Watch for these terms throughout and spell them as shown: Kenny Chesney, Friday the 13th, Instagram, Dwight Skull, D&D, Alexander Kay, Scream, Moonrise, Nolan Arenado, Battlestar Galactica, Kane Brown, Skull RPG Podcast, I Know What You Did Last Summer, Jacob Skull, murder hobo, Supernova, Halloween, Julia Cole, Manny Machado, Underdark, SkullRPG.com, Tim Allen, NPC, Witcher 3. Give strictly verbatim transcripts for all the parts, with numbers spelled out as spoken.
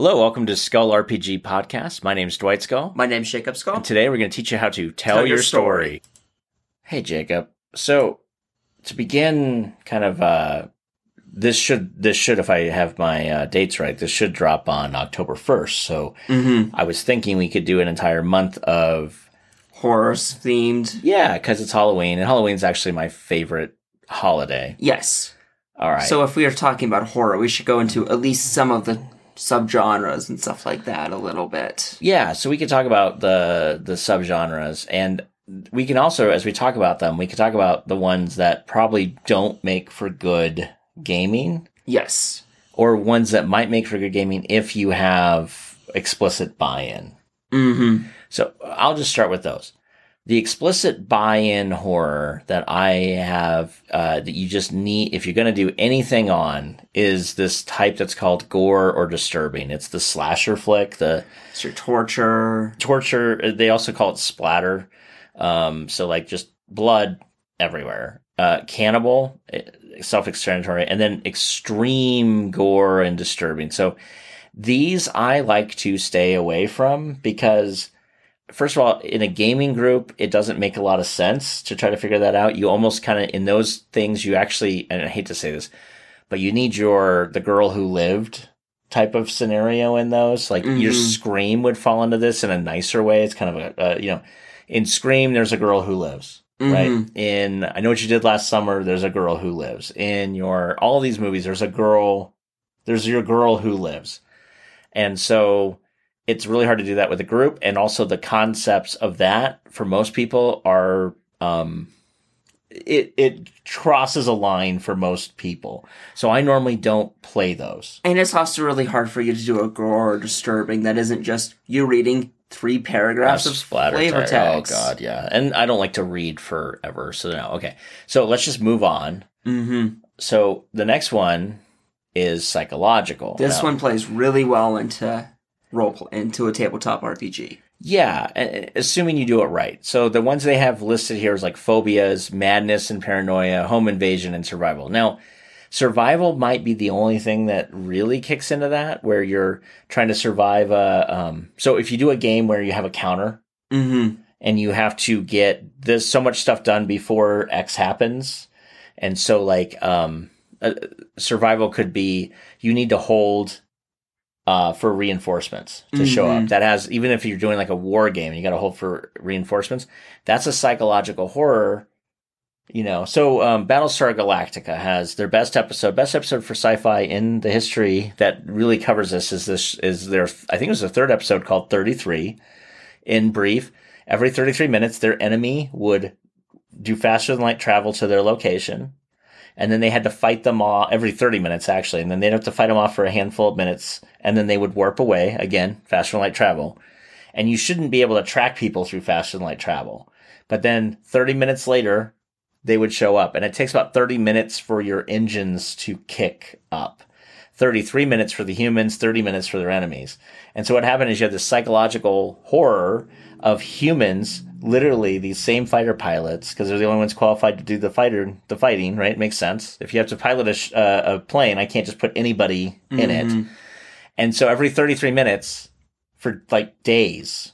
Hello, welcome to Skull R P G Podcast. My name's Dwight Skull. My name's Jacob Skull. And today we're going to teach you how to tell, tell your, your story. story. Hey, Jacob. So, to begin, kind of, uh, this should, this should, if I have my uh, dates right, this should drop on October first. So, mm-hmm. I was thinking we could do an entire month of... horrors themed. Yeah, because it's Halloween, and Halloween's actually my favorite holiday. Yes. All right. So, if we are talking about horror, we should go into at least some of the... subgenres and stuff like that a little bit. Yeah, so we could talk about the the subgenres, and we can also, as we talk about them, we could talk about the ones that probably don't make for good gaming. Yes. Or ones that might make for good gaming if you have explicit buy-in. Mm-hmm. So I'll just start with those. The explicit buy-in horror that I have, uh, that you just need, if you're going to do anything on, is this type that's called gore or disturbing. It's the slasher flick. The it's your torture. Torture. They also call it splatter. Um, so, like, just blood everywhere. Uh, cannibal, self-explanatory, and then extreme gore and disturbing. So these I like to stay away from because... first of all, in a gaming group, it doesn't make a lot of sense to try to figure that out. You almost kind of, in those things, you actually, and I hate to say this, but you need your, the girl who lived type of scenario in those. Like, mm-hmm. your Scream would fall into this in a nicer way. It's kind of a, uh, you know, in Scream, there's a girl who lives, mm-hmm. right? In I Know What You Did Last Summer, there's a girl who lives. In your, all these movies, there's a girl, there's your girl who lives. And so... it's really hard to do that with a group, and also the concepts of that for most people are um, it it crosses a line for most people. So I normally don't play those, and it's also really hard for you to do a gore or disturbing that isn't just you reading three paragraphs That's of flavor text. Oh god, yeah, and I don't like to read forever, so no. Okay, so let's just move on. Mm-hmm. So the next one is psychological. This now, one plays really well into. Role play into a tabletop R P G. Yeah, assuming you do it right. So the ones they have listed here is like phobias, madness and paranoia, home invasion, and survival. Now, survival might be the only thing that really kicks into that, where you're trying to survive a... Um, so if you do a game where you have a counter, mm-hmm. and you have to get this so much stuff done before X happens, and so like um, uh, survival could be you need to hold... Uh, for reinforcements to mm-hmm. show up. That has, even if you're doing like a war game and you got to hold for reinforcements, that's a psychological horror, you know. So um, Battlestar Galactica has their best episode, best episode for sci-fi in the history that really covers this is this is their, I think it was the third episode called thirty-three. In brief, every thirty-three minutes, their enemy would do faster than light travel to their location. And then they had to fight them off every thirty minutes, actually. And then they'd have to fight them off for a handful of minutes. And then they would warp away, again, faster than light travel. And you shouldn't be able to track people through faster than light travel. But then thirty minutes later, they would show up. And it takes about thirty minutes for your engines to kick up. thirty-three minutes for the humans, thirty minutes for their enemies. And so what happened is you had this psychological horror of humans, literally these same fighter pilots, because they're the only ones qualified to do the fighter, the fighting, right? It makes sense. If you have to pilot a, sh- uh, a plane, I can't just put anybody mm-hmm. in it. And so every thirty-three minutes for like days,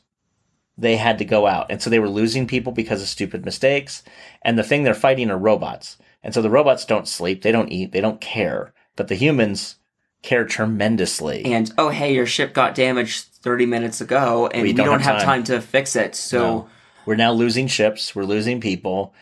they had to go out. And so they were losing people because of stupid mistakes. And the thing they're fighting are robots. And so the robots don't sleep. They don't eat. They don't care. But the humans... care tremendously. And, oh, hey, your ship got damaged thirty minutes ago, and we don't, we don't have, time. have time to fix it. So no. We're now losing ships, we're losing people,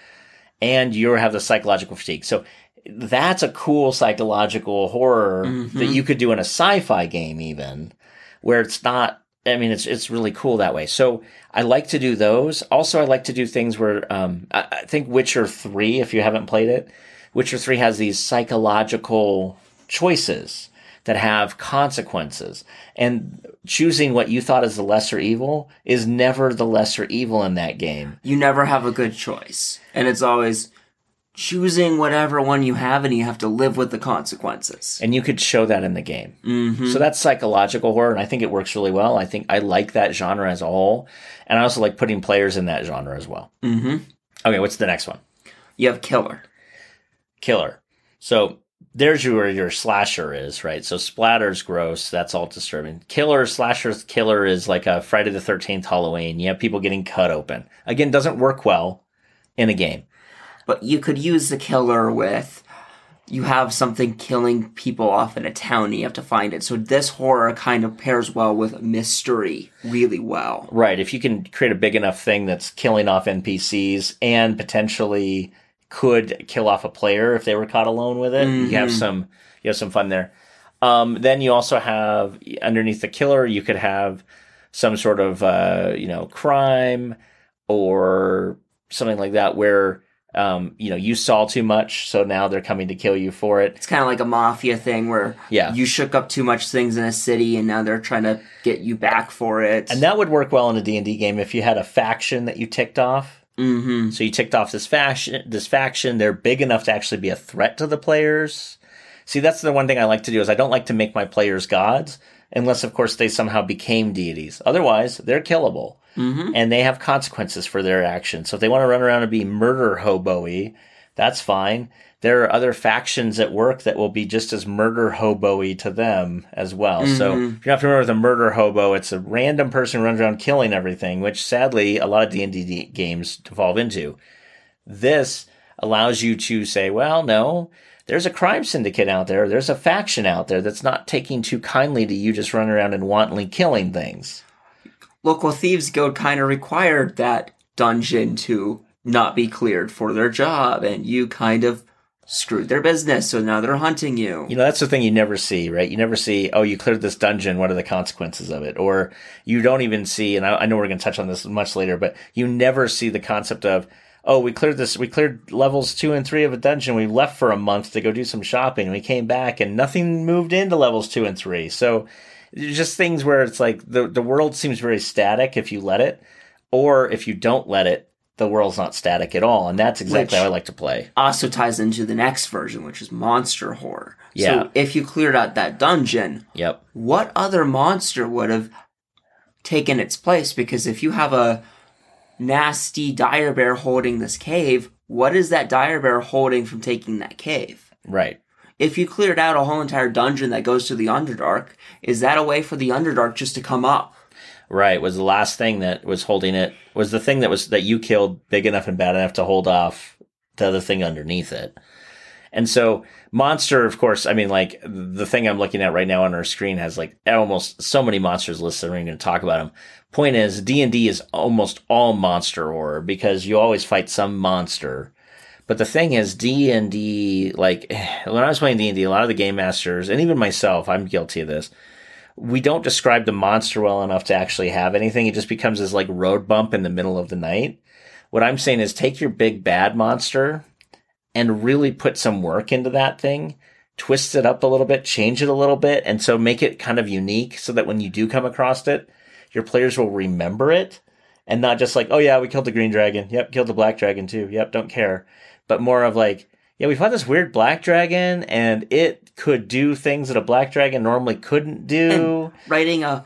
and you have the psychological fatigue. So that's a cool psychological horror mm-hmm. that you could do in a sci-fi game even, where it's not, I mean, it's it's really cool that way. So I like to do those. Also, I like to do things where, um, I, I think Witcher three, if you haven't played it, Witcher three has these psychological choices that have consequences. And choosing what you thought is the lesser evil is never the lesser evil in that game. You never have a good choice. And it's always choosing whatever one you have, and you have to live with the consequences. And you could show that in the game. Mm-hmm. So that's psychological horror, and I think it works really well. I think I like that genre as a whole. And I also like putting players in that genre as well. Mm-hmm. Okay, what's the next one? You have Killer. Killer. So... there's where your slasher is, right? So splatter's gross. That's all disturbing. Killer, slasher's killer is like a Friday the thirteenth Halloween. You have people getting cut open. Again, doesn't work well in a game. But you could use the killer with, you have something killing people off in a town and you have to find it. So this horror kind of pairs well with mystery really well. Right. If you can create a big enough thing that's killing off N P Cs and potentially could kill off a player if they were caught alone with it. Mm-hmm. You have some, you have some fun there. Um, then you also have underneath the killer, you could have some sort of, uh, you know, crime or something like that where, um, you know, you saw too much. So now they're coming to kill you for it. It's kind of like a mafia thing where yeah. you shook up too much things in a city and now they're trying to get you back for it. And that would work well in a D and D game if you had a faction that you ticked off. Mm-hmm. So you ticked off this faction, this faction. They're big enough to actually be a threat to the players. See, that's the one thing I like to do is I don't like to make my players gods unless, of course, they somehow became deities. Otherwise, they're killable. Mm-hmm. And they have consequences for their actions. So if they want to run around and be murder hobo-y, that's fine. There are other factions at work that will be just as murder hobo-y to them as well. Mm-hmm. So if you're not familiar with a murder hobo, it's a random person who runs around killing everything, which sadly a lot of D and D games devolve into. This allows you to say, well, no, there's a crime syndicate out there. There's a faction out there that's not taking too kindly to you just running around and wantonly killing things. Local Thieves Guild kind of required that dungeon to not be cleared for their job, and you kind of screwed their business, so now they're hunting you. You know, that's the thing you never see, right? You never see, oh, you cleared this dungeon, what are the consequences of it? Or you don't even see, and I, I know we're going to touch on this much later, but you never see the concept of, oh, we cleared this, we cleared levels two and three of a dungeon, we left for a month to go do some shopping, we came back, and nothing moved into levels two and three. So just things where it's like the the world seems very static if you let it, or if you don't let it, the world's not static at all, and that's exactly which how I like to play. Also ties into the next version, which is monster horror. Yeah. So if you cleared out that dungeon, yep. what other monster would have taken its place? Because if you have a nasty dire bear holding this cave, what is that dire bear holding from taking that cave? Right. If you cleared out a whole entire dungeon that goes to the Underdark, is that a way for the Underdark just to come up? Right, was the last thing that was holding it, was the thing that was that you killed big enough and bad enough to hold off the other thing underneath it. And so monster, of course, I mean, like the thing I'm looking at right now on our screen has like almost so many monsters listed. We're going to talk about them. Point is, D and D is almost all monster horror because you always fight some monster. But the thing is, D and D, like when I was playing D and D, a lot of the game masters, and even myself, I'm guilty of this, we don't describe the monster well enough to actually have anything. It just becomes this like road bump in the middle of the night. What I'm saying is take your big bad monster and really put some work into that thing, twist it up a little bit, change it a little bit. And so make it kind of unique so that when you do come across it, your players will remember it and not just like, oh yeah, we killed the green dragon. Yep. Killed the black dragon too. Yep. Don't care. But more of like, yeah, we fought this weird black dragon, and it could do things that a black dragon normally couldn't do. And writing a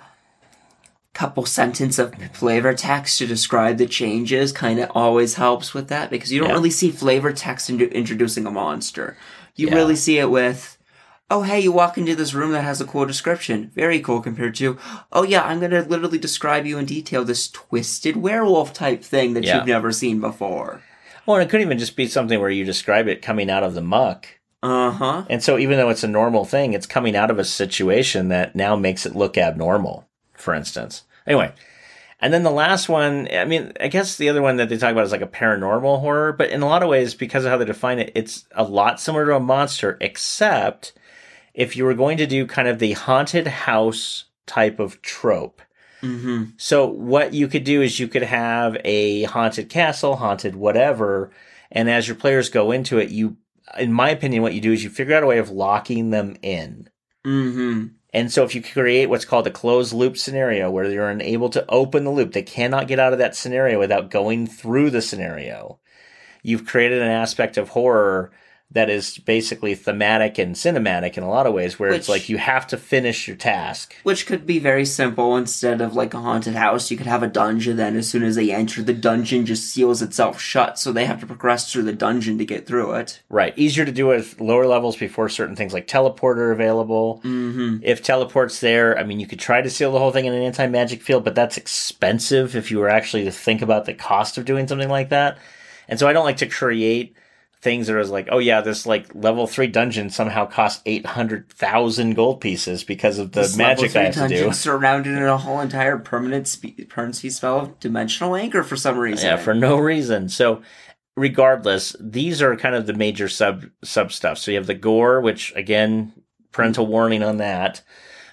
couple sentences of flavor text to describe the changes kind of always helps with that, because you don't yeah. really see flavor text in introducing a monster. You yeah. really see it with, oh, hey, you walk into this room that has a cool description. Very cool compared to, oh, yeah, I'm going to literally describe you in detail this twisted werewolf-type thing that yeah. you've never seen before. Well, and it could even just be something where you describe it coming out of the muck. Uh-huh. And so even though it's a normal thing, it's coming out of a situation that now makes it look abnormal, for instance. Anyway, and then the last one, I mean, I guess the other one that they talk about is like a paranormal horror, but in a lot of ways, because of how they define it, it's a lot similar to a monster, except if you were going to do kind of the haunted house type of trope. Mm-hmm. So what you could do is you could have a haunted castle, haunted whatever, and as your players go into it, you, in my opinion, what you do is you figure out a way of locking them in. Mm-hmm. And so if you create what's called a closed loop scenario where they're unable to open the loop, they cannot get out of that scenario without going through the scenario. You've created an aspect of horror that is basically thematic and cinematic in a lot of ways, where which, it's like you have to finish your task. Which could be very simple. Instead of like a haunted house, you could have a dungeon, then as soon as they enter, the dungeon just seals itself shut, so they have to progress through the dungeon to get through it. Right. Easier to do it with lower levels before certain things like teleport are available. Mm-hmm. If teleport's there, I mean, you could try to seal the whole thing in an anti-magic field, but that's expensive if you were actually to think about the cost of doing something like that. And so I don't like to create things that are like, oh yeah, this like level three dungeon somehow costs eight hundred thousand gold pieces because of the this magic I have to do. Surrounded in a whole entire permanent spe- permanency spell of dimensional anchor for some reason. Yeah, for no reason. So, regardless, these are kind of the major sub sub stuff. So you have the gore, which again, parental warning on that.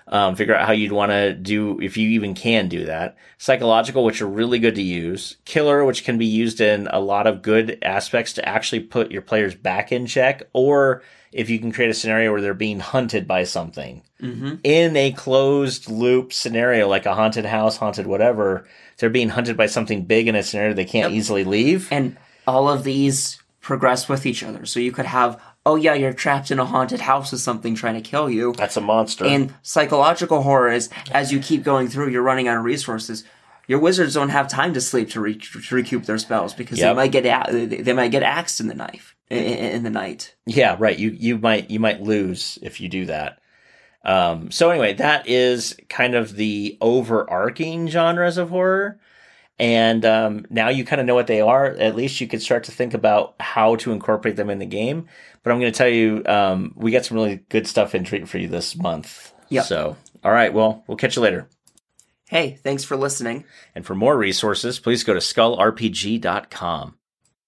Um, figure out how you'd want to do, if you even can do that. Psychological, which are really good to use. Killer, which can be used in a lot of good aspects to actually put your players back in check. Or if you can create a scenario where they're being hunted by something. Mm-hmm. In a closed loop scenario, like a haunted house, haunted whatever, they're being hunted by something big in a scenario they can't yep. easily leave. And all of these progress with each other. So you could have... oh yeah, you're trapped in a haunted house with something trying to kill you. That's a monster. And psychological horror is, as you keep going through, you're running out of resources. Your wizards don't have time to sleep to, re- to recoup their spells because yep. they might get a- they might get axed in the knife in, in the night. Yeah, right. You you might you might lose if you do that. Um, so anyway, that is kind of the overarching genres of horror. And um, now you kind of know what they are. At least you could start to think about how to incorporate them in the game. But I'm going to tell you, um, we got some really good stuff in treat for you this month. Yeah. So, all right. Well, we'll catch you later. Hey, thanks for listening. And for more resources, please go to skull r p g dot com.